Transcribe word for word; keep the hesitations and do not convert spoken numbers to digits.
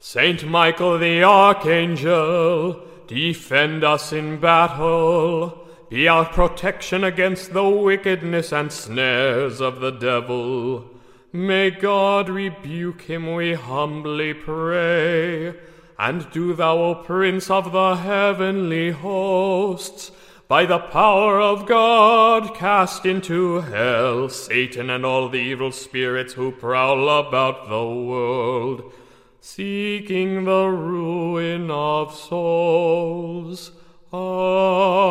Saint Michael the Archangel, defend us in battle. Be our protection against the wickedness and snares of the devil. May God rebuke him, we humbly pray. And do thou, O Prince of the heavenly hosts, by the power of God, cast into hell Satan and all the evil spirits who prowl about the world, seeking the ruin of souls. Amen.